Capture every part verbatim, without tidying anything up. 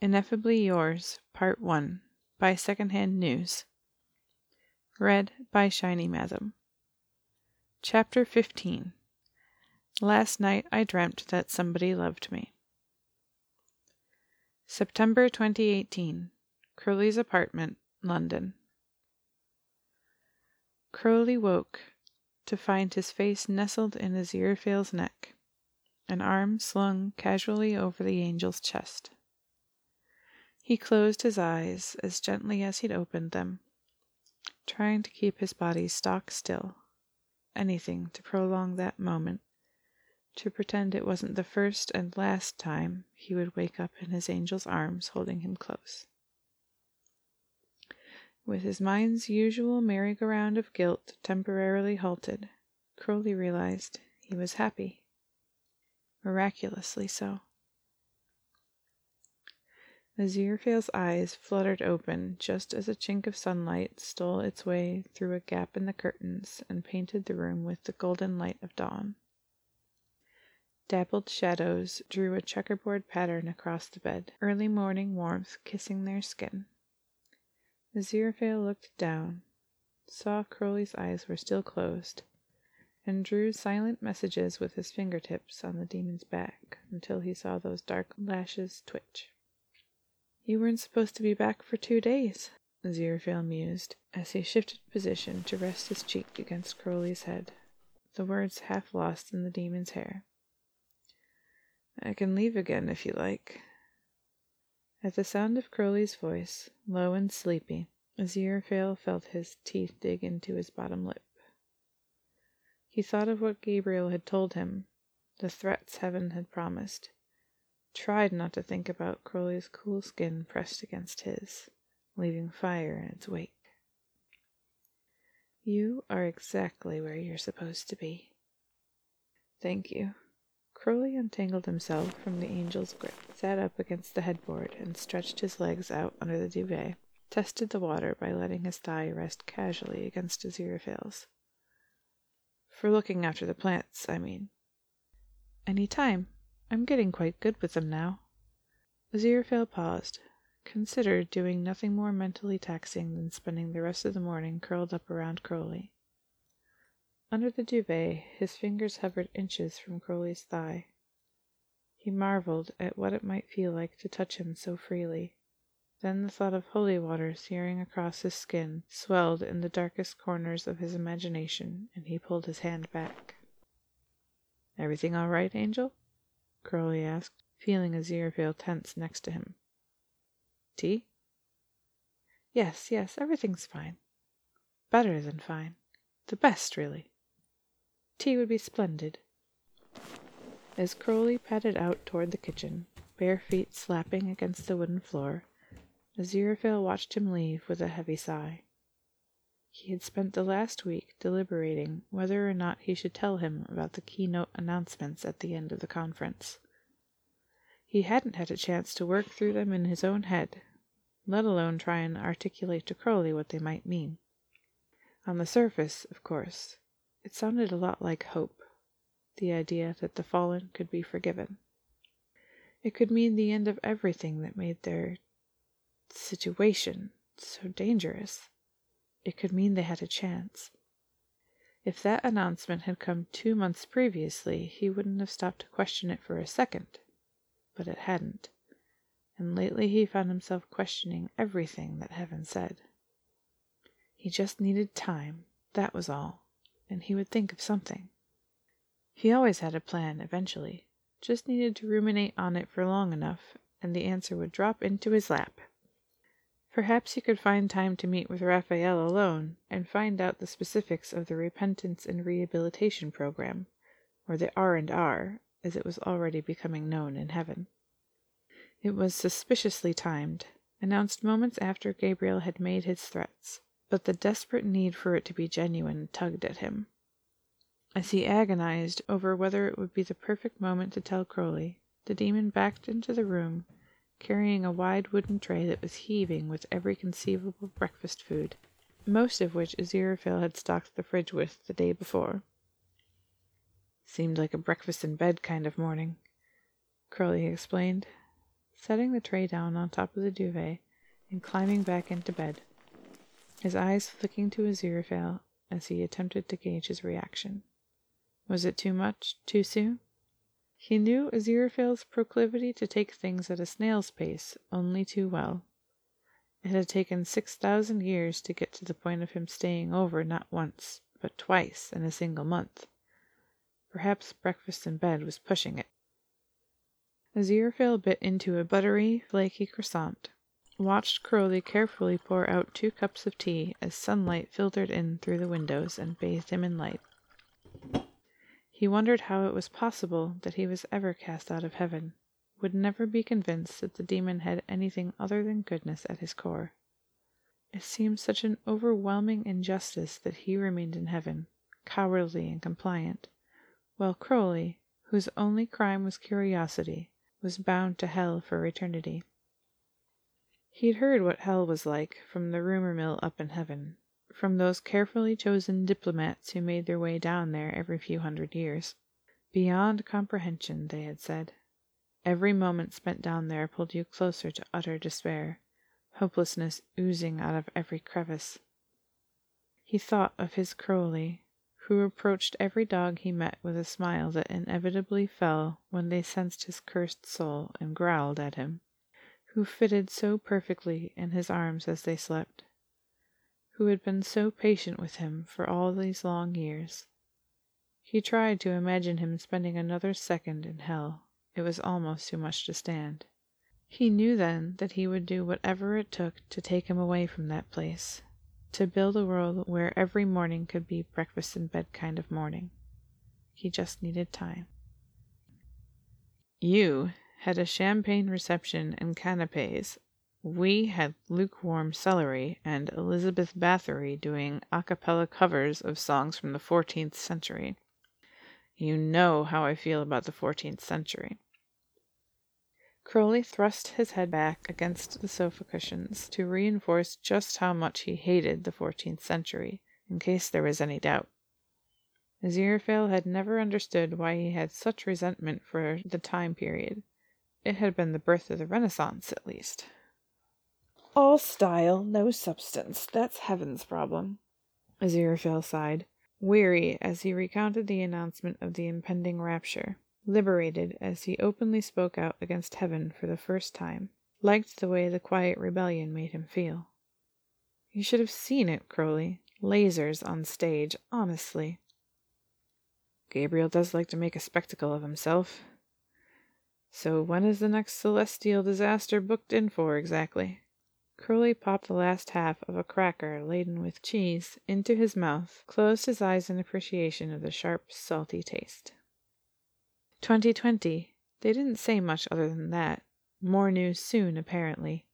Ineffably Yours, Part one, by Second Hand News. Read by Shiny Shinymathom. Chapter fifteen. Last night I dreamt that somebody loved me. September twenty eighteen. Crowley's apartment, London. Crowley woke to find his face nestled in Aziraphale's neck, an arm slung casually over the angel's chest. He closed his eyes as gently as he'd opened them, trying to keep his body stock still, anything to prolong that moment, to pretend it wasn't the first and last time he would wake up in his angel's arms holding him close. With his mind's usual merry-go-round of guilt temporarily halted, Crowley realized he was happy, miraculously so. Aziraphale's eyes fluttered open just as a chink of sunlight stole its way through a gap in the curtains and painted the room with the golden light of dawn. Dappled shadows drew a checkerboard pattern across the bed, early morning warmth kissing their skin. Aziraphale looked down, saw Crowley's eyes were still closed, and drew silent messages with his fingertips on the demon's back until he saw those dark lashes twitch. "You weren't supposed to be back for two days, Zerophel mused, as he shifted position to rest his cheek against Crowley's head, the words half lost in the demon's hair. "I can leave again if you like." At the sound of Crowley's voice, low and sleepy, Zerophel felt his teeth dig into his bottom lip. He thought of what Gabriel had told him, the threats heaven had promised, tried not to think about Crowley's cool skin pressed against his, leaving fire in its wake. "You are exactly where you're supposed to be." "Thank you." Crowley untangled himself from the angel's grip, sat up against the headboard, and stretched his legs out under the duvet, tested the water by letting his thigh rest casually against Aziraphale's. "For looking after the plants, I mean." "Any time. I'm getting quite good with them now." Aziraphale paused, considered doing nothing more mentally taxing than spending the rest of the morning curled up around Crowley. Under the duvet, his fingers hovered inches from Crowley's thigh. He marveled at what it might feel like to touch him so freely. Then the thought of holy water searing across his skin swelled in the darkest corners of his imagination, and he pulled his hand back. "Everything all right, Angel?" Crowley asked, feeling Aziraphale tense next to him. "Tea?" Yes, yes, everything's fine. Better than fine. The best, really. Tea would be splendid." As Crowley padded out toward the kitchen, bare feet slapping against the wooden floor, Aziraphale watched him leave with a heavy sigh. He had spent the last week deliberating whether or not he should tell him about the keynote announcements at the end of the conference. He hadn't had a chance to work through them in his own head, let alone try and articulate to Crowley what they might mean. On the surface, of course, it sounded a lot like hope, the idea that the fallen could be forgiven. It could mean the end of everything that made their situation so dangerous. It could mean they had a chance. If that announcement had come two months previously, he wouldn't have stopped to question it for a second. But it hadn't, and lately he found himself questioning everything that heaven said. He just needed time, that was all, and he would think of something. He always had a plan eventually, just needed to ruminate on it for long enough, and the answer would drop into his lap. Perhaps he could find time to meet with Raphael alone and find out the specifics of the Repentance and Rehabilitation Program, or the R and R, as it was already becoming known in heaven. It was suspiciously timed, announced moments after Gabriel had made his threats, but the desperate need for it to be genuine tugged at him. As he agonized over whether it would be the perfect moment to tell Crowley, the demon backed into the room, carrying a wide wooden tray that was heaving with every conceivable breakfast food, most of which Aziraphale had stocked the fridge with the day before. "Seemed like a breakfast-in-bed kind of morning," Crowley explained. setting the tray down on top of the duvet and climbing back into bed, his eyes flicking to Aziraphale as he attempted to gauge his reaction. Was it too much, too soon? He knew Aziraphale's proclivity to take things at a snail's pace only too well. It had taken six thousand years to get to the point of him staying over not once, but twice in a single month. Perhaps breakfast in bed was pushing it. Aziraphale bit into a buttery, flaky croissant, watched Crowley carefully pour out two cups of tea as sunlight filtered in through the windows and bathed him in light. He wondered how it was possible that he was ever cast out of heaven, would never be convinced that the demon had anything other than goodness at his core. It seemed such an overwhelming injustice that he remained in heaven, cowardly and compliant, while Crowley, whose only crime was curiosity, was bound to hell for eternity. He'd heard what hell was like from the rumor mill up in heaven, from those carefully chosen diplomats who made their way down there every few hundred years. Beyond comprehension, they had said. Every moment spent down there pulled you closer to utter despair, hopelessness oozing out of every crevice. He thought of his Crowley, who approached every dog he met with a smile that inevitably fell when they sensed his cursed soul and growled at him, who fitted so perfectly in his arms as they slept, who had been so patient with him for all these long years. He tried to imagine him spending another second in hell. It was almost too much to stand. He knew then that he would do whatever it took to take him away from that place, to build a world where every morning could be breakfast in bed kind of morning. He just needed time. You had a champagne reception and canapes. We had lukewarm celery and Elizabeth Bathory doing a cappella covers of songs from the fourteenth century. You know how I feel about the fourteenth century. Crowley thrust his head back against the sofa cushions to reinforce just how much he hated the fourteenth century, in case there was any doubt. Aziraphale had never understood why he had such resentment for the time period. It had been the birth of the Renaissance, at least. All style, no substance. That's heaven's problem. Aziraphale sighed, weary as he recounted the announcement of the impending rapture, liberated as he openly spoke out against heaven for the first time, liked the way the quiet rebellion made him feel. You should have seen it, Crowley. Lasers on stage, honestly. Gabriel does like to make a spectacle of himself. So when is the next celestial disaster booked in for, exactly? Crowley popped the last half of a cracker laden with cheese into his mouth, closed his eyes in appreciation of the sharp, salty taste. Twenty twenty. They didn't say much other than that. More news soon, apparently.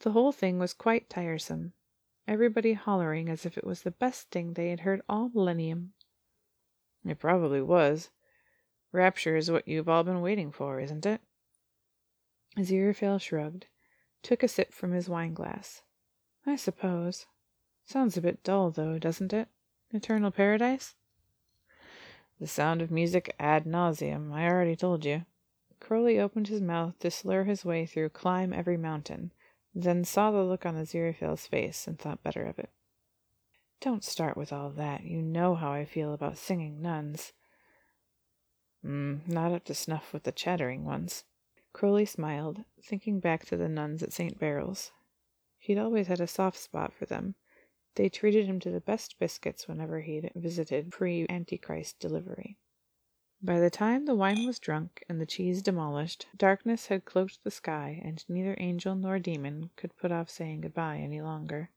The whole thing was quite tiresome, everybody hollering as if it was the best thing they had heard all millennium. It probably was. Rapture is what you've all been waiting for, isn't it? Aziraphale shrugged, took a sip from his wine-glass. I suppose. Sounds a bit dull, though, doesn't it? Eternal paradise? The sound of music ad nauseum, I already told you. Crowley opened his mouth to slur his way through Climb Every Mountain, then saw the look on Aziraphale's face and thought better of it. Don't start with all that. You know how I feel about singing nuns. Mm, not up to snuff with the chattering ones. Crowley smiled, thinking back to the nuns at Saint Beryl's. He'd always had a soft spot for them. They treated him to the best biscuits whenever he'd visited pre-Antichrist delivery. By the time the wine was drunk and the cheese demolished, darkness had cloaked the sky, and neither angel nor demon could put off saying goodbye any longer.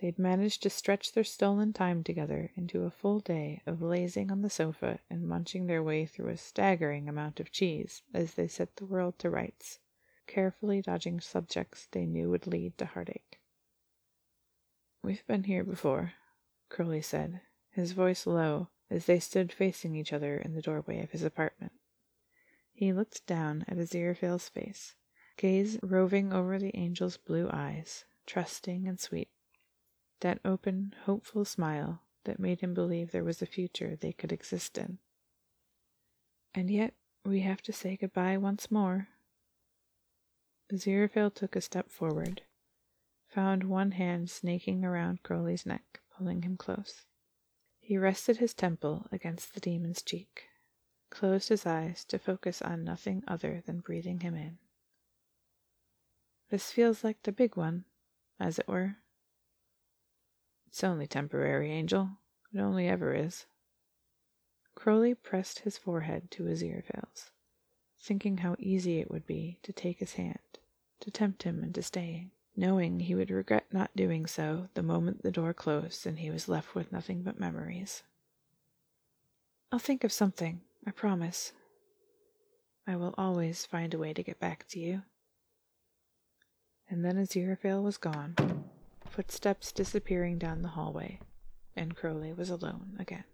They'd managed to stretch their stolen time together into a full day of lazing on the sofa and munching their way through a staggering amount of cheese as they set the world to rights, carefully dodging subjects they knew would lead to heartache. We've been here before, Crowley said, his voice low, as they stood facing each other in the doorway of his apartment. He looked down at Aziraphale's face, gaze roving over the angel's blue eyes, trusting and sweet. That open, hopeful smile that made him believe there was a future they could exist in. And yet we have to say goodbye once more. Zerophel took a step forward, found one hand snaking around Crowley's neck, pulling him close. He rested his temple against the demon's cheek, closed his eyes to focus on nothing other than breathing him in. This feels like the big one, as it were. It's only temporary, Angel. It only ever is. Crowley pressed his forehead to Aziraphale's, thinking how easy it would be to take his hand, to tempt him into staying, knowing he would regret not doing so the moment the door closed and he was left with nothing but memories. I'll think of something, I promise. I will always find a way to get back to you. And then Aziraphale was gone, footsteps disappearing down the hallway, and Crowley was alone again.